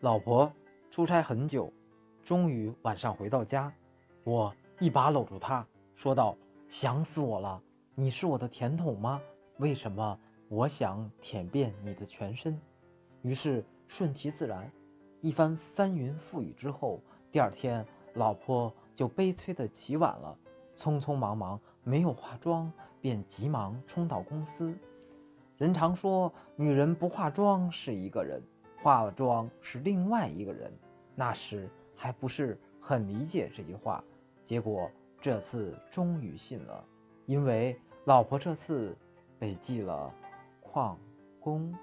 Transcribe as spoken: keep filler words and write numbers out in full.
老婆出差很久，终于晚上回到家，我一把搂住她，说道：“想死我了，你是我的甜筒吗？为什么我想舔遍你的全身？”于是顺其自然，一番翻云覆雨之后，第二天老婆就悲催的起晚了，匆匆忙忙没有化妆，便急忙冲到公司。人常说，女人不化妆是一个人，化了妆是另外一个人。那时还不是很理解这句话，结果这次终于信了，因为老婆这次被记了旷工。